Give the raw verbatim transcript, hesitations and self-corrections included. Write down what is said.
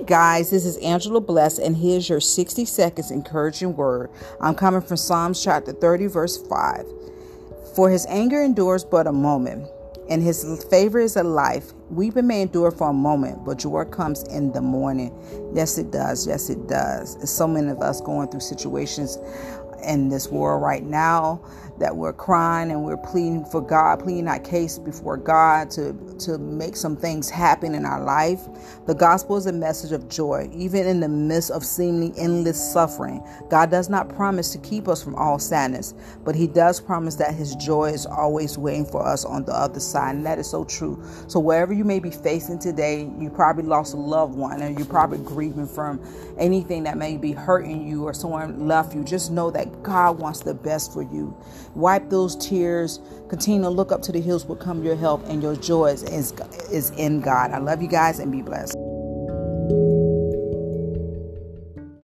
Hey guys, this is Angela Bless, and here's your sixty seconds encouraging word. I'm coming from Psalms chapter thirty, verse five. For his anger endures but a moment, and his favor is a life. Weeping may endure for a moment, but joy comes in the morning. Yes, it does. Yes, it does. There's so many of us going through situations in this world right now that we're crying and we're pleading for God, pleading our case before God to, to make some things happen in our life. The gospel is a message of joy, even in the midst of seemingly endless suffering. God does not promise to keep us from all sadness, but he does promise that his joy is always waiting for us on the other side. And that is so true. So wherever you may be facing today, you probably lost a loved one, and you're probably grieving from anything that may be hurting you or someone left you. Just know that God wants the best for you. Wipe those tears. Continue to look up to the hills will come your help, and your joy is, is, is in God. I love you guys, and be blessed.